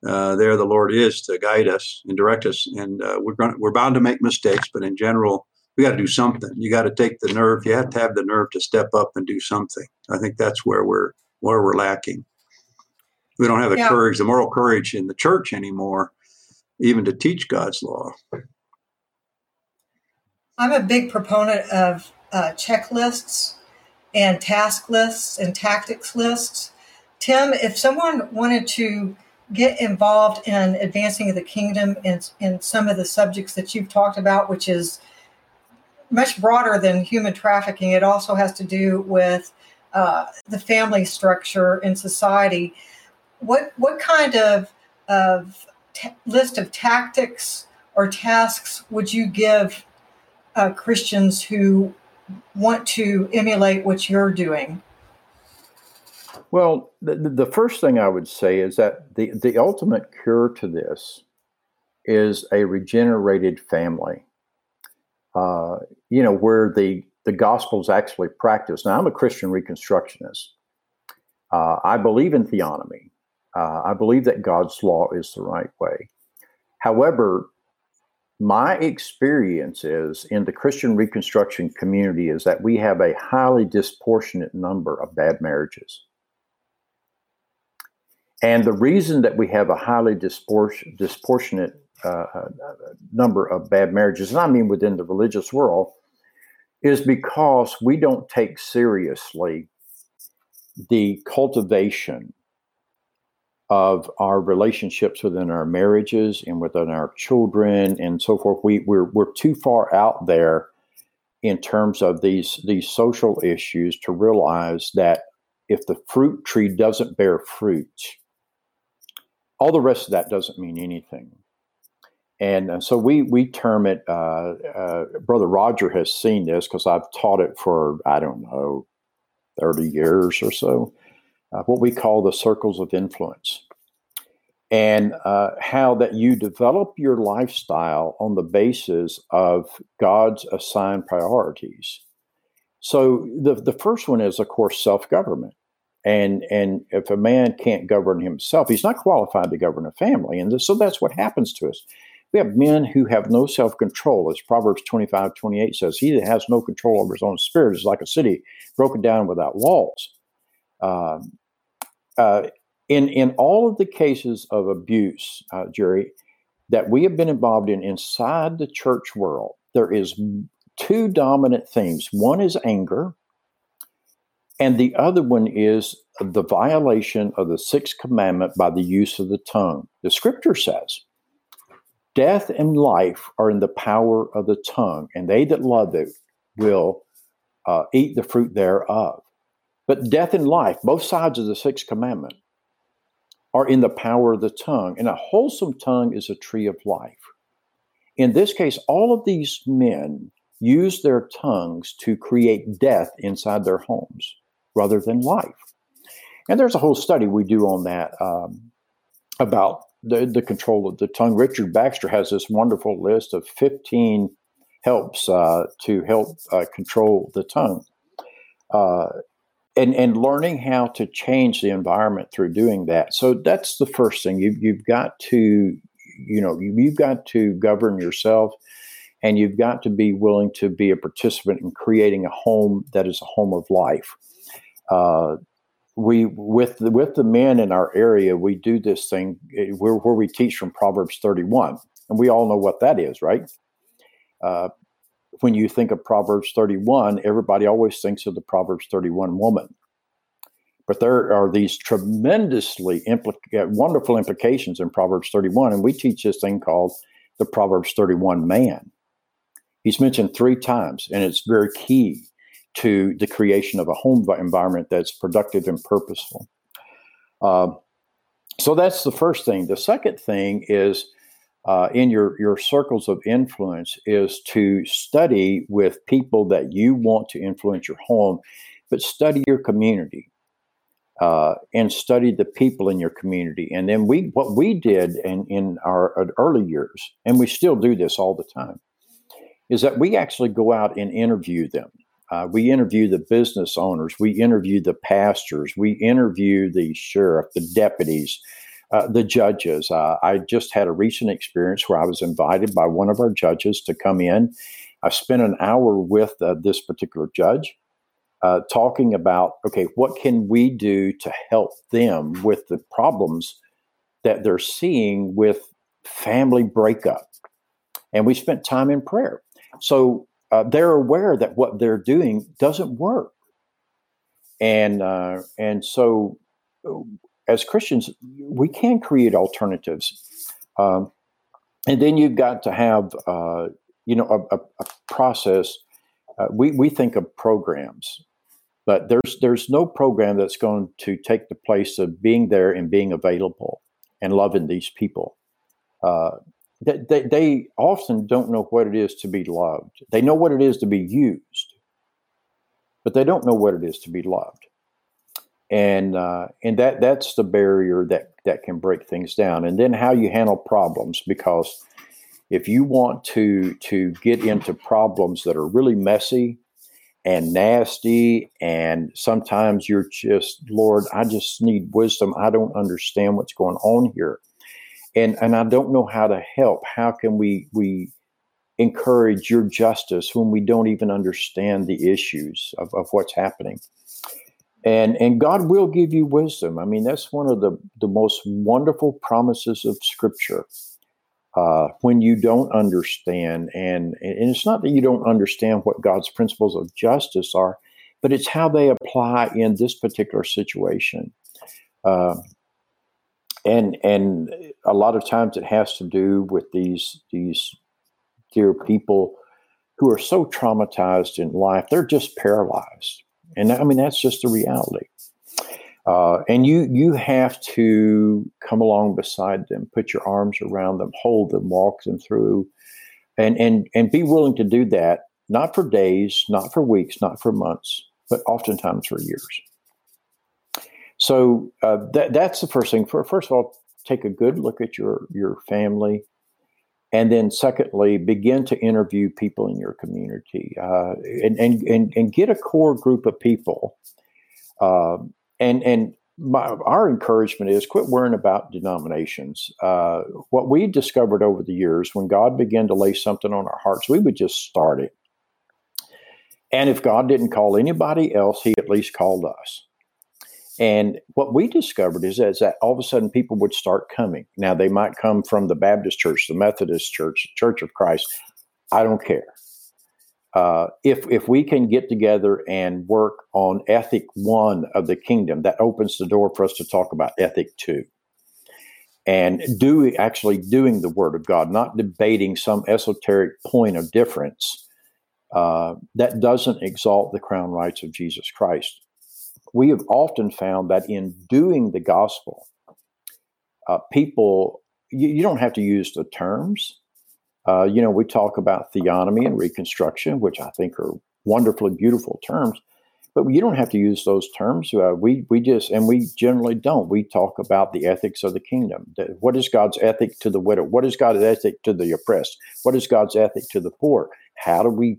uh, there the Lord is to guide us and direct us. And uh, we're going. We're bound to make mistakes, but in general. We got to do something. You got to take the nerve. You have to have the nerve to step up and do something. I think that's where we're where we're lacking. We don't have the yeah. courage, the moral courage in the church anymore, even to teach God's law. I'm a big proponent of uh, checklists and task lists and tactics lists. Tim, if someone wanted to get involved in advancing the kingdom and in some of the subjects that you've talked about, which is much broader than human trafficking. It also has to do with uh, the family structure in society. What what kind of, of t- list of tactics or tasks would you give uh, Christians who want to emulate what you're doing? Well, the, the first thing I would say is that the, the ultimate cure to this is a regenerated family, uh, you know, where the, the gospel is actually practiced. Now, I'm a Christian Reconstructionist. Uh, I believe in theonomy. Uh, I believe that God's law is the right way. However, my experience is in the Christian Reconstruction community is that we have a highly disproportionate number of bad marriages. And the reason that we have a highly dispor- disproportionate uh, number of bad marriages, and I mean within the religious world, is because we don't take seriously the cultivation of our relationships within our marriages and within our children and so forth. We, we're, we're too far out there in terms of these, these social issues to realize that if the fruit tree doesn't bear fruit, all the rest of that doesn't mean anything. And uh, so we we term it, uh, uh, Brother Roger has seen this because I've taught it for, I don't know, thirty years or so, uh, what we call the circles of influence, and uh, how that you develop your lifestyle on the basis of God's assigned priorities. So the, the first one is, of course, self-government. And, and if a man can't govern himself, he's not qualified to govern a family. And so that's what happens to us. We have men who have no self-control, as Proverbs twenty-five twenty-eight says. He that has no control over his own spirit is like a city broken down without walls. Uh, uh, in in all of the cases of abuse, uh, Jerry, that we have been involved in inside the church world, there is two dominant themes. One is anger, and the other one is the violation of the sixth commandment by the use of the tongue. The scripture says, death and life are in the power of the tongue, and they that love it will uh, eat the fruit thereof. But death and life, both sides of the sixth commandment, are in the power of the tongue, and a wholesome tongue is a tree of life. In this case, all of these men use their tongues to create death inside their homes rather than life. And there's a whole study we do on that um, about The, the control of the tongue. Richard Baxter has this wonderful list of fifteen helps uh, to help uh, control the tongue, uh, and and learning how to change the environment through doing that. So that's the first thing. You you've got to you know you, you've got to govern yourself, and you've got to be willing to be a participant in creating a home that is a home of life. Uh, We with the, with the men in our area, we do this thing where, where we teach from Proverbs thirty-one, and we all know what that is, right? Uh, when you think of Proverbs thirty-one, everybody always thinks of the Proverbs thirty-one woman, but there are these tremendously implica- wonderful implications in Proverbs thirty-one, and we teach this thing called the Proverbs thirty-one man. He's mentioned three times, and it's very key to the creation of a home environment that's productive and purposeful. Uh, so that's the first thing. The second thing is uh, in your, your circles of influence is to study with people that you want to influence your home, but study your community uh, and study the people in your community. And then we what we did in, in our early years, and we still do this all the time, is that we actually go out and interview them. Uh, we interview the business owners. We interview the pastors. We interview the sheriff, the deputies, uh, the judges. Uh, I just had a recent experience where I was invited by one of our judges to come in. I spent an hour with uh, this particular judge uh, talking about, okay, what can we do to help them with the problems that they're seeing with family breakup? And we spent time in prayer. So Uh, they're aware that what they're doing doesn't work. And uh, and so as Christians, we can create alternatives. Um, and then you've got to have, uh, you know, a, a, a process. Uh, we, we think of programs, but there's, there's no program that's going to take the place of being there and being available and loving these people. Uh, They, they, they often don't know what it is to be loved. They know what it is to be used, but they don't know what it is to be loved. And uh, and that that's the barrier that, that can break things down. And then how you handle problems, because if you want to to get into problems that are really messy and nasty, and sometimes you're just, Lord, I just need wisdom. I don't understand what's going on here. And and I don't know how to help. How can we we encourage your justice when we don't even understand the issues of, of what's happening? And and God will give you wisdom. I mean, that's one of the, the most wonderful promises of Scripture. Uh, when you don't understand, and, and it's not that you don't understand what God's principles of justice are, but it's how they apply in this particular situation. Uh, and and a lot of times it has to do with these, these dear people who are so traumatized in life, they're just paralyzed. And I mean, that's just the reality. Uh, and you you have to come along beside them, put your arms around them, hold them, walk them through, and and and be willing to do that, not for days, not for weeks, not for months, but oftentimes for years. So uh, that that's the first thing. First of all, take a good look at your, your family. And then secondly, begin to interview people in your community uh, and, and, and, and get a core group of people. Uh, and and my, our encouragement is quit worrying about denominations. Uh, what we discovered over the years, when God began to lay something on our hearts, we would just start it. And if God didn't call anybody else, he at least called us. And what we discovered is that, is that all of a sudden people would start coming. Now, they might come from the Baptist church, the Methodist church, Church of Christ. I don't care. Uh, if if we can get together and work on ethic one of the kingdom, that opens the door for us to talk about ethic two. And do actually doing the word of God, not debating some esoteric point of difference uh, that doesn't exalt the crown rights of Jesus Christ. We have often found that in doing the gospel, uh, people, you, you don't have to use the terms. Uh, you know, we talk about theonomy and reconstruction, which I think are wonderfully beautiful terms, but you don't have to use those terms. Uh, we we just, and we generally don't. We talk about the ethics of the kingdom. What is God's ethic to the widow? What is God's ethic to the oppressed? What is God's ethic to the poor? How do we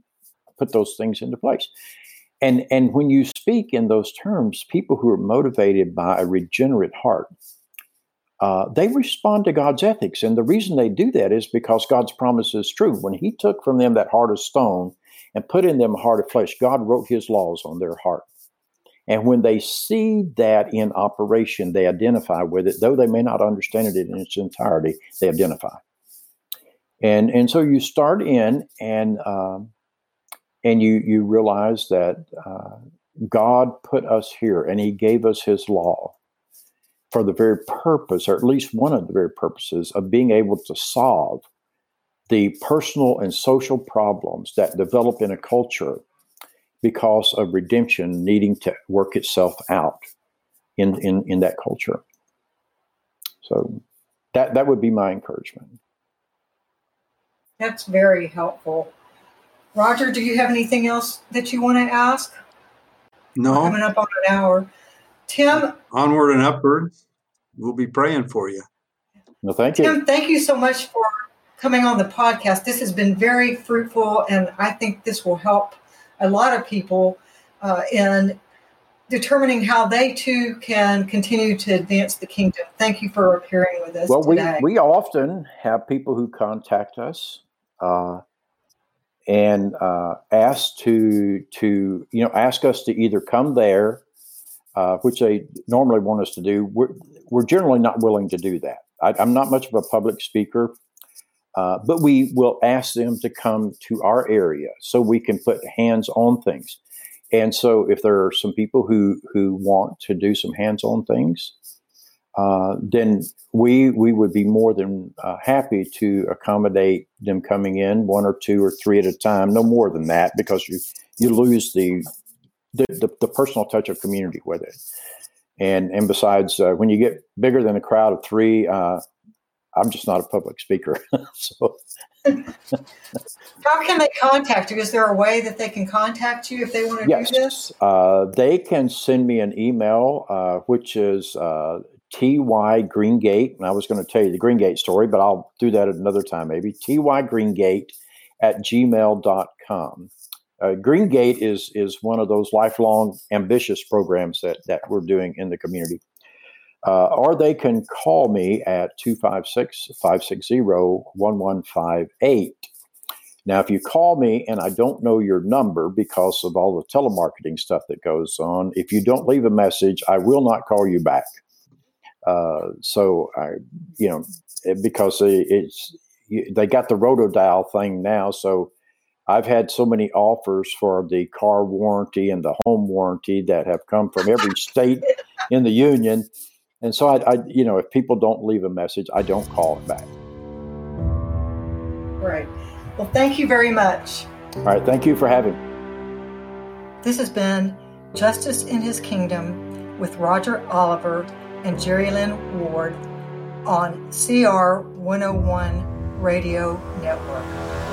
put those things into place? And and when you speak in those terms, people who are motivated by a regenerate heart, uh, they respond to God's ethics. And the reason they do that is because God's promise is true. When he took from them that heart of stone and put in them a heart of flesh, God wrote his laws on their heart. And when they see that in operation, they identify with it. Though they may not understand it in its entirety, they identify. And, and so you start in and... Um, And you you realize that uh, God put us here and he gave us his law for the very purpose, or at least one of the very purposes, of being able to solve the personal and social problems that develop in a culture because of redemption needing to work itself out in, in, in that culture. So that, that would be my encouragement. That's very helpful. Roger, do you have anything else that you want to ask? No. Coming up on an hour. Tim? Onward and upward. We'll be praying for you. Well, thank you. Tim, thank you so much for coming on the podcast. This has been very fruitful, and I think this will help a lot of people uh, in determining how they, too, can continue to advance the kingdom. Thank you for appearing with us well, today. We, we often have people who contact us. Uh And uh, ask to to you know ask us to either come there, uh, which they normally want us to do. We're we're generally not willing to do that. I, I'm not much of a public speaker, uh, but we will ask them to come to our area so we can put hands on things. And so, if there are some people who who want to do some hands on things, uh, then we we would be more than uh, happy to accommodate them coming in one or two or three at a time, no more than that, because you, you lose the the, the the personal touch of community with it. And and besides, uh, when you get bigger than a crowd of three, uh, I'm just not a public speaker. So, how can they contact you? Is there a way that they can contact you if they want to yes. do this? Uh, they can send me an email, uh, which is uh, T Y Greengate. And I was going to tell you the Greengate story, but I'll do that at another time maybe. T Y Greengate at gmail dot com. Uh, Greengate is is one of those lifelong ambitious programs that, that we're doing in the community. Uh, or they can call me at two five six, five six zero, one one five eight. Now, if you call me and I don't know your number because of all the telemarketing stuff that goes on, if you don't leave a message, I will not call you back. Uh, so, I, you know, because it's they got the rotodial thing now, so I've had so many offers for the car warranty and the home warranty that have come from every state in the union. And so, I, I, you know, if people don't leave a message, I don't call it back. Great. Well, thank you very much. All right. Thank you for having me. This has been Justice in His Kingdom with Roger Oliver and Jerry Lynn Ward on C R one oh one Radio Network.